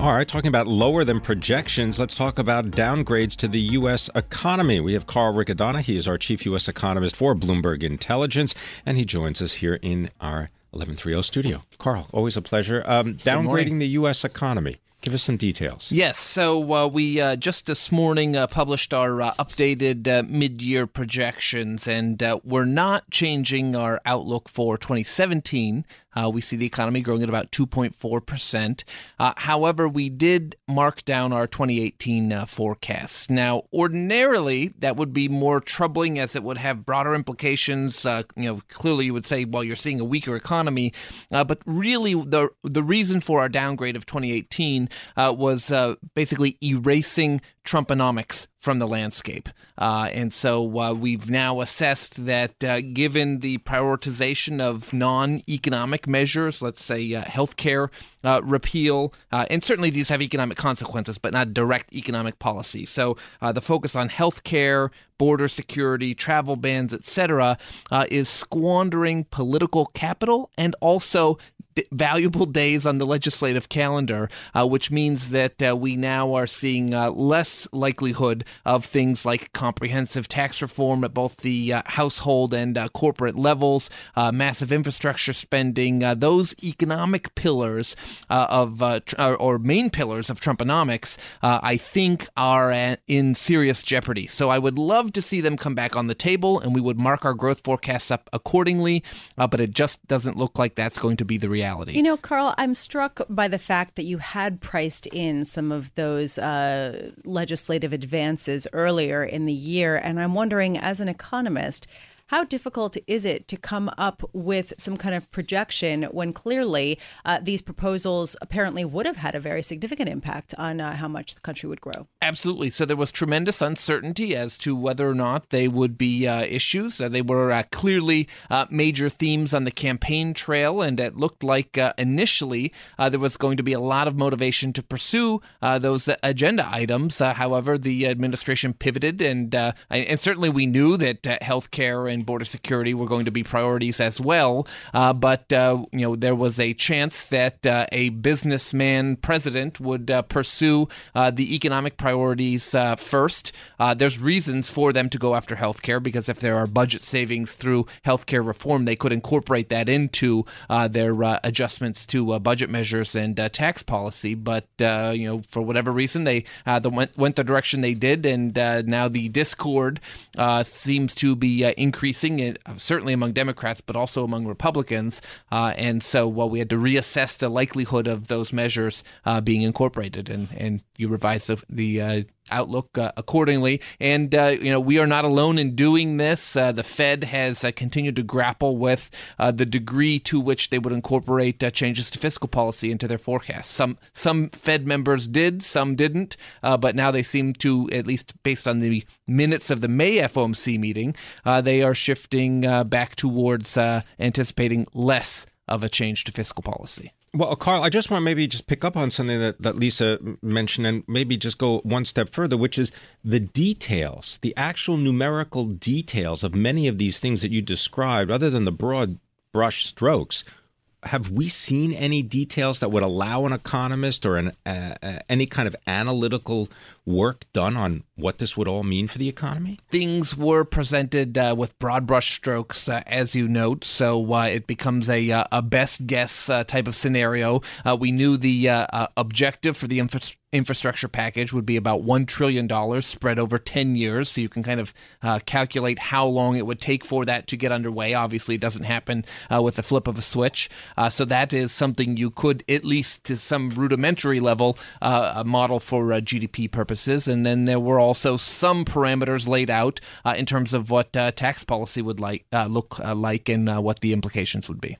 All right, talking about lower than projections, let's talk about downgrades to the U.S. economy. We have Carl Riccadonna. He is our chief U.S. economist for Bloomberg Intelligence, and he joins us here in our 1130 studio. Carl, always a pleasure. Downgrading the U.S. economy. Give us some details. Yes. So we just this morning published our updated mid-year projections, and we're not changing our outlook for 2017. We see the economy growing at about 2.4%. However, we did mark down our 2018 forecasts. Now, ordinarily, that would be more troubling as it would have broader implications. Clearly, you would say, well, you're seeing a weaker economy. But really, the reason for our downgrade of 2018 was basically erasing Trumponomics from the landscape. And so we've now assessed that given the prioritization of non-economic measures, let's say healthcare repeal, and certainly these have economic consequences, but not direct economic policy. So the focus on healthcare, border security, travel bans, etc., is squandering political capital and also valuable days on the legislative calendar, which means that we now are seeing less likelihood of things like comprehensive tax reform at both the household and corporate levels, massive infrastructure spending, those economic pillars or main pillars of Trumponomics, I think are in serious jeopardy. So I would love to see them come back on the table, and we would mark our growth forecasts up accordingly, but it just doesn't look like that's going to be the reality. You know, Carl, I'm struck by the fact that you had priced in some of those legislative advances earlier in the year. And I'm wondering, as an economist, how difficult is it to come up with some kind of projection when clearly these proposals apparently would have had a very significant impact on how much the country would grow? Absolutely. So there was tremendous uncertainty as to whether or not they would be issues. They were clearly major themes on the campaign trail, and it looked like initially there was going to be a lot of motivation to pursue those agenda items. However, the administration pivoted, and certainly we knew that healthcare and border security were going to be priorities as well. But there was a chance that a businessman president would pursue the economic priorities first. There's reasons for them to go after healthcare, because if there are budget savings through healthcare reform, they could incorporate that into their adjustments to budget measures and tax policy. But for whatever reason, they went the direction they did, and now the discord seems to be increasing, certainly among Democrats, but also among Republicans. And so we had to reassess the likelihood of those measures being incorporated, and you revised the outlook accordingly. And, we are not alone in doing this. The Fed has continued to grapple with the degree to which they would incorporate changes to fiscal policy into their forecasts. Some Fed members did, some didn't, but now they seem to, at least based on the minutes of the May FOMC meeting, they are shifting back towards anticipating less of a change to fiscal policy. Well, Carl, I just want to maybe just pick up on something that Lisa mentioned, and maybe just go one step further, which is the details, the actual numerical details of many of these things that you described, other than the broad brush strokes, have we seen any details that would allow an economist or any kind of analytical work done on what this would all mean for the economy? Things were presented with broad brush strokes, as you note, so it becomes a best guess type of scenario. We knew the objective for the infrastructure package would be about $1 trillion spread over 10 years. So you can kind of calculate how long it would take for that to get underway. Obviously, it doesn't happen with the flip of a switch. So that is something you could, at least to some rudimentary level, model for GDP purposes. And then there were also some parameters laid out in terms of what tax policy would look like and what the implications would be.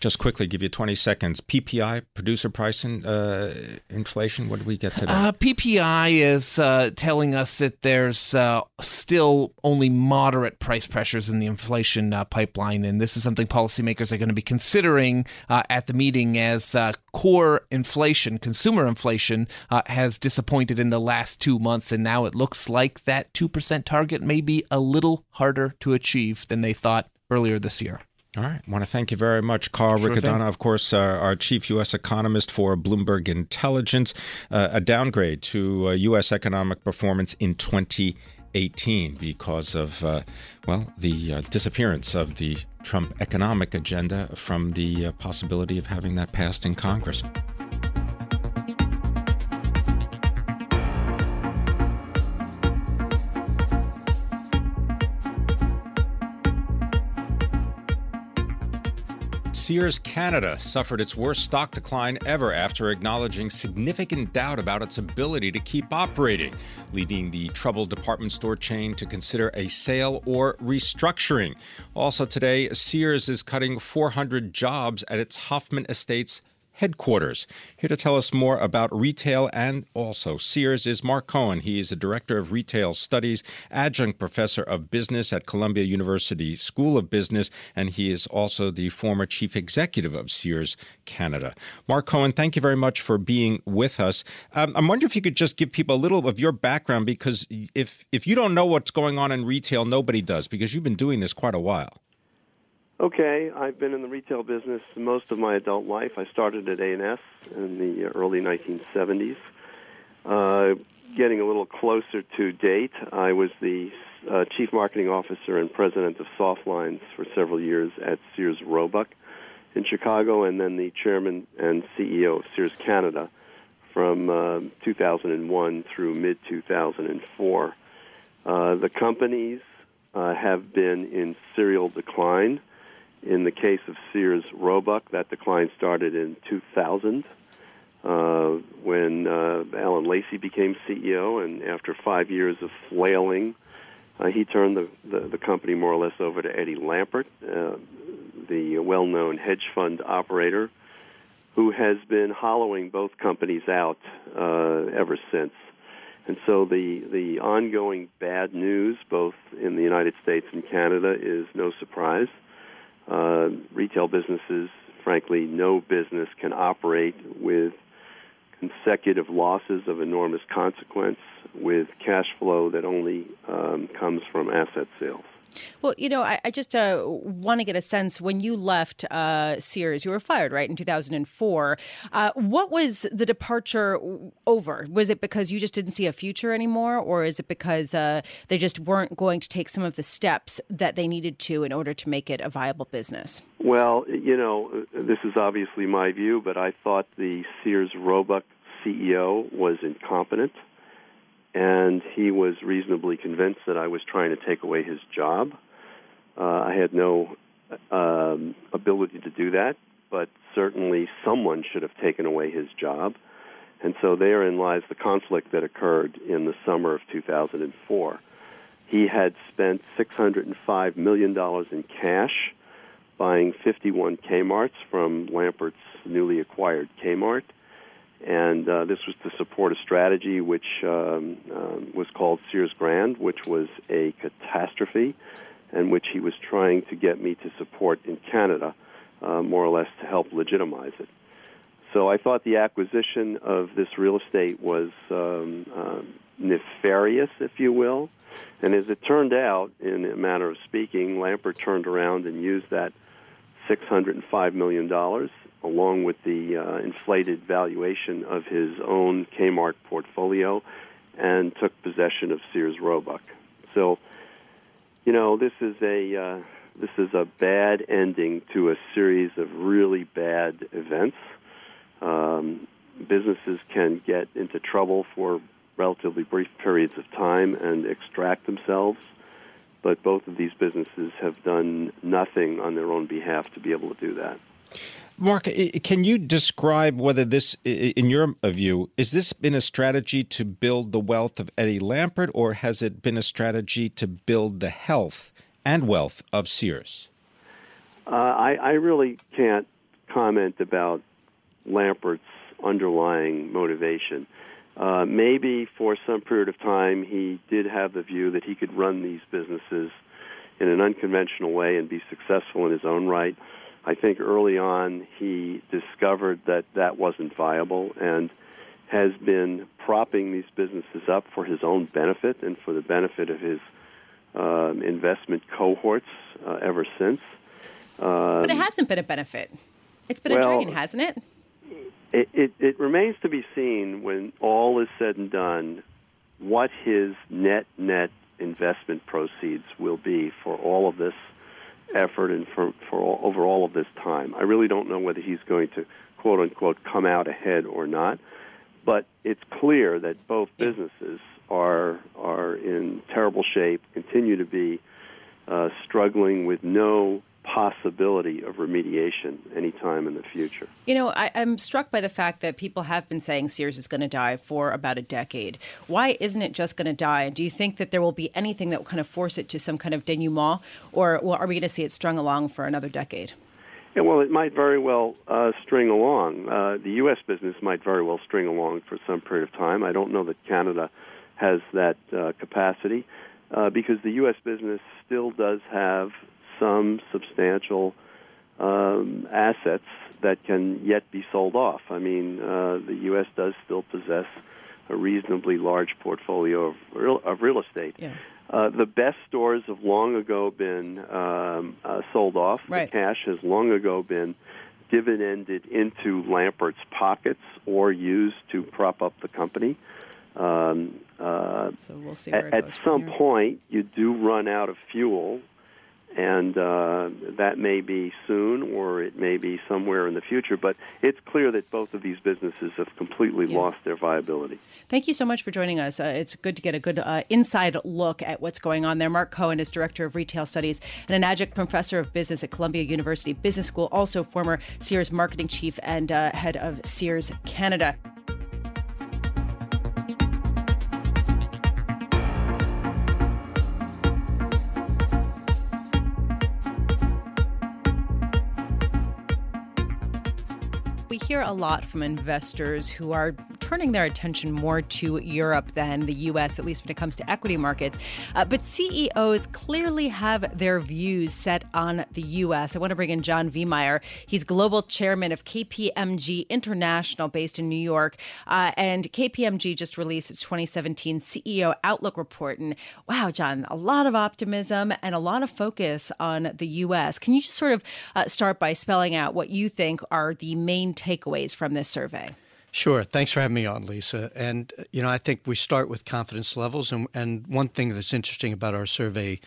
Just quickly, give you 20 seconds. PPI, producer price inflation, what did we get today? PPI is telling us that there's still only moderate price pressures in the inflation pipeline, and this is something policymakers are going to be considering at the meeting as core inflation, consumer inflation, has disappointed in the last 2 months, and now it looks like that 2% target may be a little harder to achieve than they thought earlier this year. All right. I want to thank you very much, Carl Riccadonna, of course, our chief U.S. economist for Bloomberg Intelligence, a downgrade to U.S. economic performance in 2018 because of, the disappearance of the Trump economic agenda from the possibility of having that passed in Congress. Sears Canada suffered its worst stock decline ever after acknowledging significant doubt about its ability to keep operating, leading the troubled department store chain to consider a sale or restructuring. Also today, Sears is cutting 400 jobs at its Hoffman Estates headquarters. Here to tell us more about retail and also Sears is Mark Cohen. He is the director of retail studies, adjunct professor of business at Columbia University School of Business, and he is also the former chief executive of Sears Canada. Mark Cohen, thank you very much for being with us. I'm wondering if you could just give people a little of your background, because if you don't know what's going on in retail, nobody does, because you've been doing this quite a while. Okay, I've been in the retail business most of my adult life. I started at A&S in the early 1970s. Getting a little closer to date, I was the chief marketing officer and president of Softlines for several years at Sears Roebuck in Chicago, and then the chairman and CEO of Sears Canada from 2001 through mid-2004. The companies have been in serial decline. In the case of Sears Roebuck, that decline started in 2000 when Alan Lacey became CEO, and after 5 years of flailing, he turned the company more or less over to Eddie Lampert, the well-known hedge fund operator, who has been hollowing both companies out ever since. And so the ongoing bad news, both in the United States and Canada, is no surprise. Retail businesses, frankly, no business can operate with consecutive losses of enormous consequence, with cash flow that only comes from asset sales. Well, you know, I just want to get a sense, when you left Sears, you were fired, right, in 2004. What was the departure over? Was it because you just didn't see a future anymore, or is it because they just weren't going to take some of the steps that they needed to in order to make it a viable business? Well, you know, this is obviously my view, but I thought the Sears Roebuck CEO was incompetent. And he was reasonably convinced that I was trying to take away his job. I had no ability to do that, but certainly someone should have taken away his job. And so therein lies the conflict that occurred in the summer of 2004. He had spent $605 million in cash buying 51 Kmarts from Lampert's newly acquired Kmart. And this was to support a strategy which was called Sears Grand, which was a catastrophe, and which he was trying to get me to support in Canada, more or less to help legitimize it. So I thought the acquisition of this real estate was nefarious, if you will. And as it turned out, in a manner of speaking, Lampert turned around and used that $605 million, along with the inflated valuation of his own Kmart portfolio, and took possession of Sears Roebuck. So, you know, this is a bad ending to a series of really bad events. Businesses can get into trouble for relatively brief periods of time and extract themselves, but both of these businesses have done nothing on their own behalf to be able to do that. Mark, can you describe whether this, in your view, has this been a strategy to build the wealth of Eddie Lampert, or has it been a strategy to build the health and wealth of Sears? I really can't comment about Lampert's underlying motivation. Maybe for some period of time he did have the view that he could run these businesses in an unconventional way and be successful in his own right. I think early on he discovered that that wasn't viable and has been propping these businesses up for his own benefit and for the benefit of his investment cohorts ever since. But it hasn't been a benefit. It's been a drain, hasn't it? It remains to be seen when all is said and done what his net investment proceeds will be for all of this effort and over all of this time. I really don't know whether he's going to, quote unquote, come out ahead or not. But it's clear that both businesses are in terrible shape, continue to be struggling with no possibility of remediation anytime in the future. You know, I'm struck by the fact that people have been saying Sears is going to die for about a decade. Why isn't it just going to die? Do you think that there will be anything that will kind of force it to some kind of denouement, or are we going to see it strung along for another decade? Yeah, well, it might very well string along. The U.S. business might very well string along for some period of time. I don't know that Canada has that capacity because the U.S. business still does have some substantial assets that can yet be sold off. I mean, the U.S. does still possess a reasonably large portfolio of real estate. Yeah. The best stores have long ago been sold off. Right. The cash has long ago been dividended into Lampert's pockets or used to prop up the company. So we'll see where it goes. At some point, you do run out of fuel. And that may be soon, or it may be somewhere in the future. But it's clear that both of these businesses have completely lost their viability. Thank you so much for joining us. It's good to get a good inside look at what's going on there. Mark Cohen is Director of Retail Studies and an Adjunct Professor of Business at Columbia University Business School, also former Sears Marketing Chief and Head of Sears Canada. We hear a lot from investors who are turning their attention more to Europe than the U.S., at least when it comes to equity markets. But CEOs clearly have their views set on the U.S. I want to bring in John Veihmeyer. He's global chairman of KPMG International, based in New York. And KPMG just released its 2017 CEO Outlook Report. And wow, John, a lot of optimism and a lot of focus on the U.S. Can you just sort of start by spelling out what you think are the main takeaways from this survey? Sure. Thanks for having me on, Lisa. And, you know, I think we start with confidence levels. And one thing that's interesting about our survey,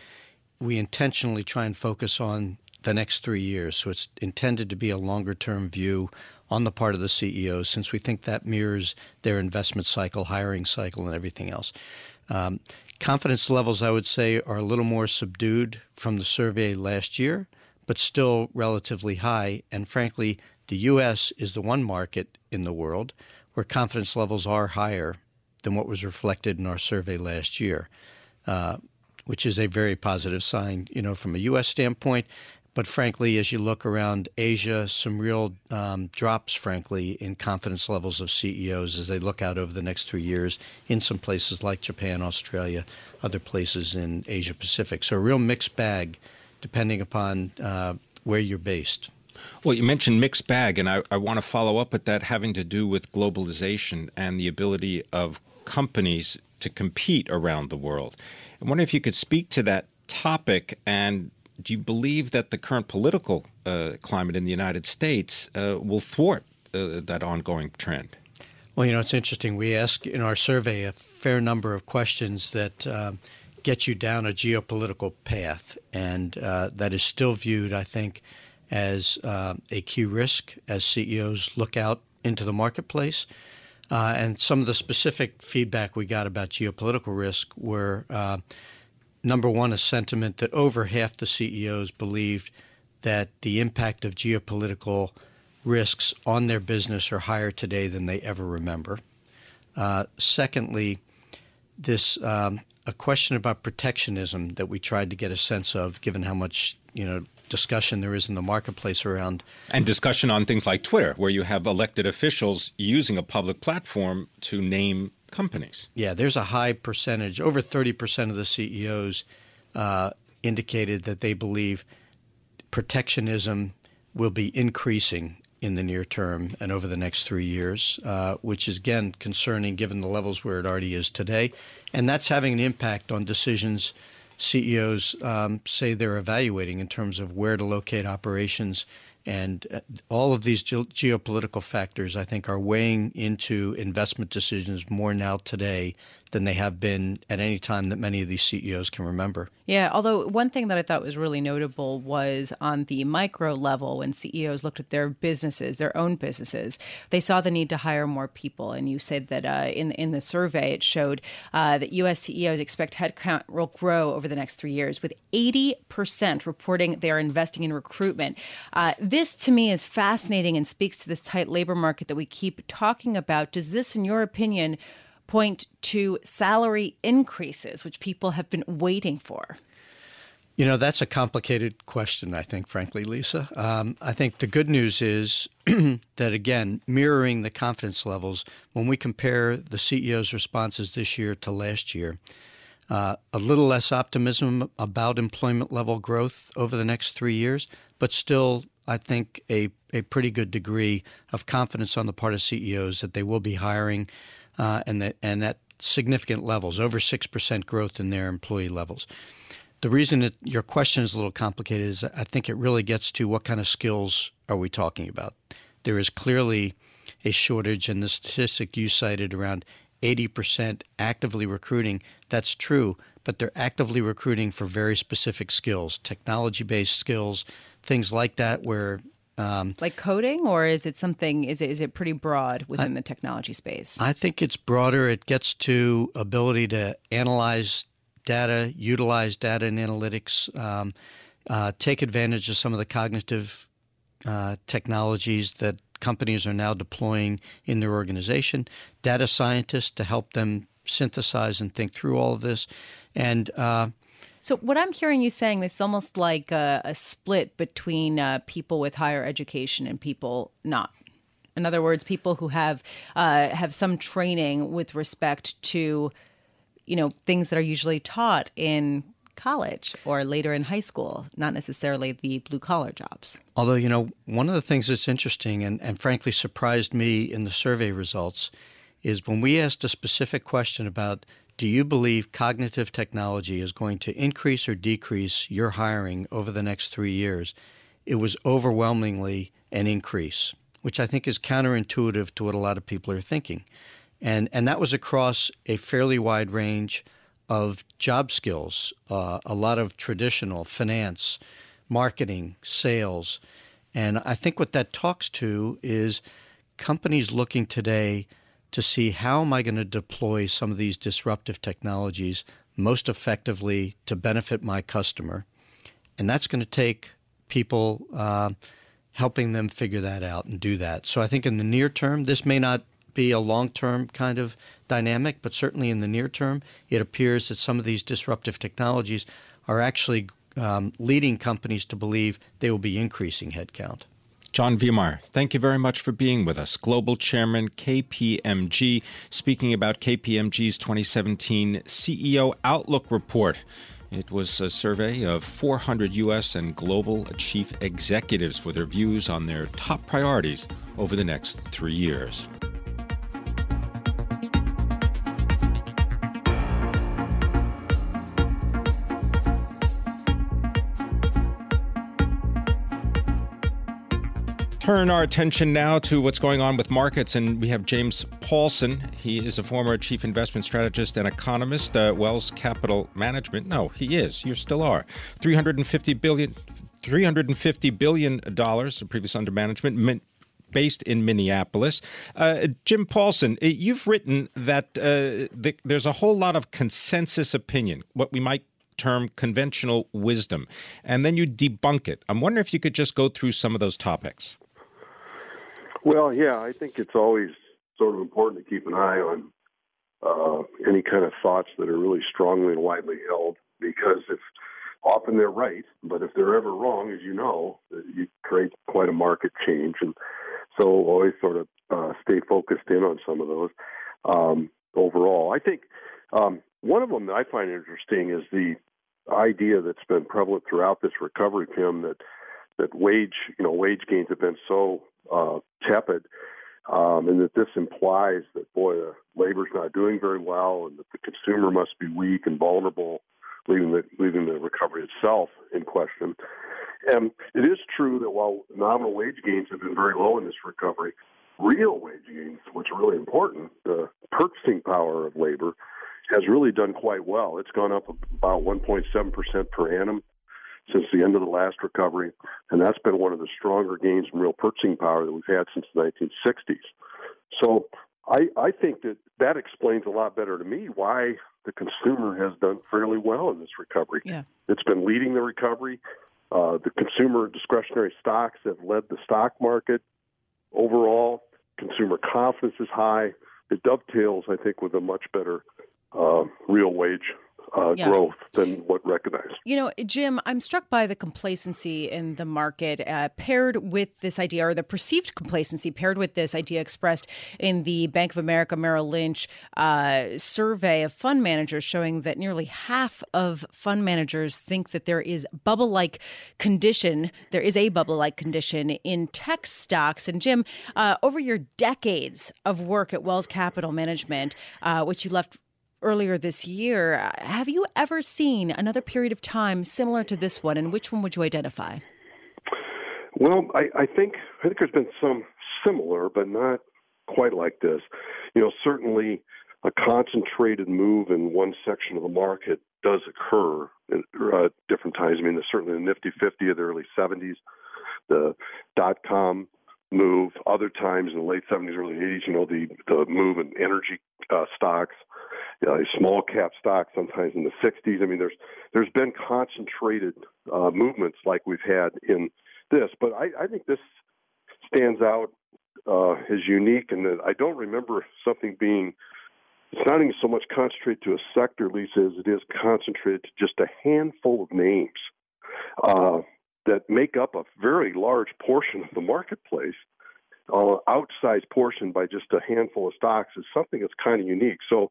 we intentionally try and focus on the next 3 years. So it's intended to be a longer term view on the part of the CEOs, since we think that mirrors their investment cycle, hiring cycle, and everything else. Confidence levels, I would say, are a little more subdued from the survey last year, but still relatively high. And frankly, the U.S. is the one market in the world where confidence levels are higher than what was reflected in our survey last year, which is a very positive sign, you know, from a U.S. standpoint. But frankly, as you look around Asia, some real drops, frankly, in confidence levels of CEOs as they look out over the next 3 years in some places like Japan, Australia, other places in Asia Pacific. So a real mixed bag, depending upon where you're based. Well, you mentioned mixed bag, and I want to follow up with that having to do with globalization and the ability of companies to compete around the world. I wonder if you could speak to that topic and do you believe that the current political climate in the United States will thwart that ongoing trend? Well, you know, it's interesting. We ask in our survey a fair number of questions that get you down a geopolitical path, and that is still viewed, I think, as a key risk as CEOs look out into the marketplace. And some of the specific feedback we got about geopolitical risk were, number one, a sentiment that over half the CEOs believed that the impact of geopolitical risks on their business are higher today than they ever remember. Secondly, this a question about protectionism that we tried to get a sense of, given how much, discussion there is in the marketplace around. And discussion on things like Twitter, where you have elected officials using a public platform to name companies. Yeah, there's a high percentage. Over 30% of the CEOs indicated that they believe protectionism will be increasing in the near term and over the next 3 years, which is, again, concerning given the levels where it already is today. And that's having an impact on decisions CEOs say they're evaluating in terms of where to locate operations. And all of these geopolitical factors, I think, are weighing into investment decisions more now today than they have been at any time that many of these CEOs can remember. Yeah, although one thing that I thought was really notable was on the micro level, when CEOs looked at their businesses, their own businesses, they saw the need to hire more people. And you said that in the survey, it showed that U.S. CEOs expect headcount will grow over the next 3 years, with 80% reporting they are investing in recruitment. This, to me, is fascinating and speaks to this tight labor market that we keep talking about. Does this, in your opinion, point to salary increases, which people have been waiting for? You know, that's a complicated question, I think, frankly, Lisa. I think the good news is that, again, mirroring the confidence levels, when we compare the CEO's responses this year to last year, a little less optimism about employment level growth over the next 3 years, but still, I think, a pretty good degree of confidence on the part of CEOs that they will be hiring and at significant levels, over 6% growth in their employee levels. The reason that your question is a little complicated is I think it really gets to what kind of skills are we talking about. There is clearly a shortage, and the statistic you cited around 80% actively recruiting, that's true, but they're actively recruiting for very specific skills, technology-based skills, things like that where like coding, or is it something, is it pretty broad within the technology space? I think it's broader. It gets to ability to analyze data, utilize data and analytics, take advantage of some of the cognitive technologies that companies are now deploying in their organization, data scientists to help them synthesize and think through all of this. And so what I'm hearing you saying, it's almost like a split between people with higher education and people not. In other words, people who have some training with respect to, things that are usually taught in college or later in high school, not necessarily the blue-collar jobs. Although, one of the things that's interesting and frankly surprised me in the survey results is when we asked a specific question about, do you believe cognitive technology is going to increase or decrease your hiring over the next 3 years? It was overwhelmingly an increase, which I think is counterintuitive to what a lot of people are thinking. And that was across a fairly wide range of job skills, a lot of traditional finance, marketing, sales. And I think what that talks to is companies looking today to see how am I going to deploy some of these disruptive technologies most effectively to benefit my customer. And that's going to take people helping them figure that out and do that. So I think in the near term, this may not be a long-term kind of dynamic, but certainly in the near term, it appears that some of these disruptive technologies are actually leading companies to believe they will be increasing headcount. John Veihmeyer, thank you very much for being with us. Global Chairman, KPMG, speaking about KPMG's 2017 CEO Outlook Report. It was a survey of 400 U.S. and global chief executives for their views on their top priorities over the next 3 years. turn our attention now to what's going on with markets, and we have Jim Paulsen. He is a former chief investment strategist and economist at Wells Capital Management. No, he is. You still are. $350 billion previous under management, based in Minneapolis. Jim Paulsen, you've written that there's a whole lot of consensus opinion, what we might term conventional wisdom, and then you debunk it. I'm wondering if you could just go through some of those topics. Well, yeah, I think it's always sort of important to keep an eye on any kind of thoughts that are really strongly and widely held, because if often they're right, but if they're ever wrong, as you know, you create quite a market change. And so always sort of stay focused in on some of those overall. I think one of them that I find interesting is the idea that's been prevalent throughout this recovery, Pimm, that wage gains have been so tepid, and that this implies that, boy, labor's not doing very well and that the consumer must be weak and vulnerable, leaving the recovery itself in question. And it is true that while nominal wage gains have been very low in this recovery, real wage gains, which are really important, the purchasing power of labor, has really done quite well. It's gone up about 1.7% per annum since the end of the last recovery, and that's been one of the stronger gains in real purchasing power that we've had since the 1960s. So I think that explains a lot better to me why the consumer has done fairly well in this recovery. Yeah. It's been leading the recovery. The consumer discretionary stocks have led the stock market. Overall, consumer confidence is high. It dovetails, I think, with a much better real wage growth than what recognized. You know, Jim, I'm struck by the complacency in the market paired with this idea, or the perceived complacency paired with this idea expressed in the Bank of America Merrill Lynch survey of fund managers, showing that nearly half of fund managers think that there is a bubble-like condition in tech stocks. And Jim, over your decades of work at Wells Capital Management, which you left earlier this year, have you ever seen another period of time similar to this one, and which one would you identify? Well, I think there's been some similar, but not quite like this. You know, certainly a concentrated move in one section of the market does occur at different times. I mean, there's certainly the Nifty 50 of the early 70s, the .com move. Other times in the late 70s, early 80s, you know, the move in energy stocks. Small cap stocks, sometimes in the 60s. I mean, there's been concentrated movements like we've had in this, but I think this stands out as unique, and that I don't remember something being. It's not even so much concentrated to a sector, Lisa, as it is concentrated to just a handful of names that make up a very large portion of the marketplace. Outsized portion by just a handful of stocks is something that's kind of unique. So.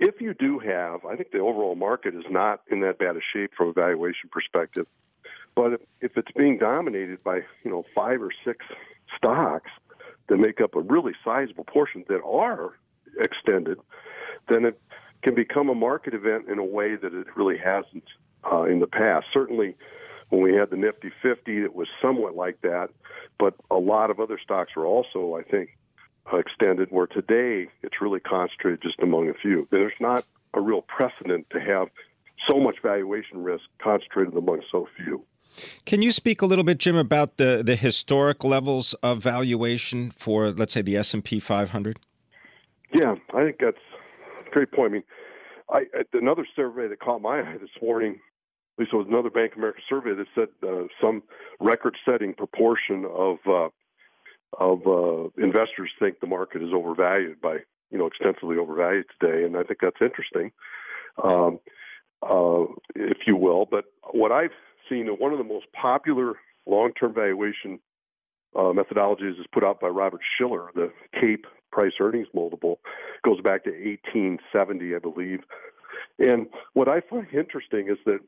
If you do have, I think the overall market is not in that bad a shape from a valuation perspective, but if it's being dominated by, you know, 5 or 6 stocks that make up a really sizable portion that are extended, then it can become a market event in a way that it really hasn't in the past. Certainly when we had the Nifty 50, it was somewhat like that, but a lot of other stocks were also, I think, extended, where today it's really concentrated just among a few. There's not a real precedent to have so much valuation risk concentrated among so few. Can you speak a little bit, Jim, about the historic levels of valuation for, let's say, the S&P 500? Yeah, I think that's a great point. I mean, another survey that caught my eye this morning, at least it was another Bank of America survey, that said some record-setting proportion of investors think the market is overvalued by, you know, extensively overvalued today. And I think that's interesting, if you will. But what I've seen, one of the most popular long-term valuation methodologies is put out by Robert Schiller, the CAPE price earnings multiple. It goes back to 1870, I believe. And what I find interesting is that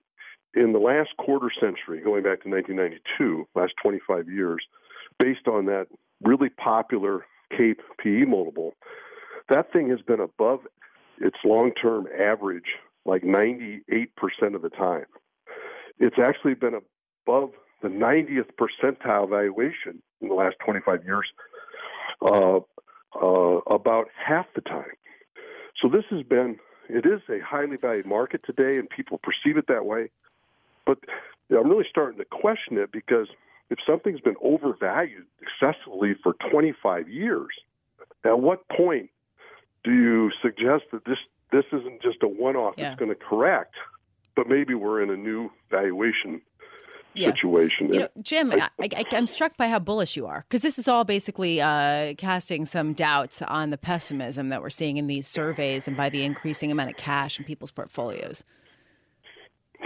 in the last quarter century, going back to 1992, last 25 years, based on that really popular CAPE PE multiple, that thing has been above its long-term average like 98% of the time. It's actually been above the 90th percentile valuation in the last 25 years about half the time. So this has been, it is a highly valued market today, and people perceive it that way. But I'm really starting to question it, because if something's been overvalued excessively for 25 years, at what point do you suggest that this isn't just a one-off that's going to correct, but maybe we're in a new valuation situation? You know, Jim, I'm struck by how bullish you are, because this is all basically casting some doubts on the pessimism that we're seeing in these surveys and by the increasing amount of cash in people's portfolios.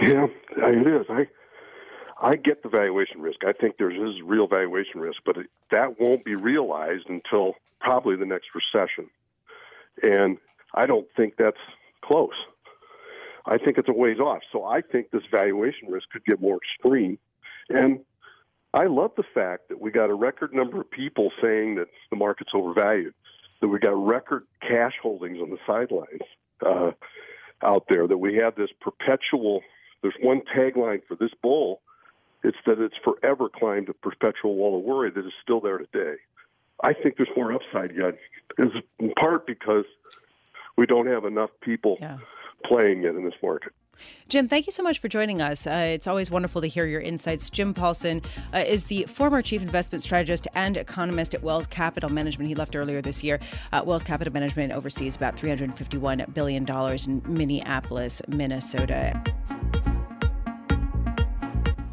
Yeah, it is. I get the valuation risk. I think there is real valuation risk, but that won't be realized until probably the next recession. And I don't think that's close. I think it's a ways off. So I think this valuation risk could get more extreme. And I love the fact that we got a record number of people saying that the market's overvalued, that we got record cash holdings on the sidelines out there, that we have this perpetual, there's one tagline for this bull, it's that it's forever climbed a perpetual wall of worry that is still there today. I think there's more upside yet, in part because we don't have enough people playing it in this market. Jim, thank you so much for joining us. It's always wonderful to hear your insights. Jim Paulsen is the former chief investment strategist and economist at Wells Capital Management. He left earlier this year. Wells Capital Management oversees about $351 billion in Minneapolis, Minnesota.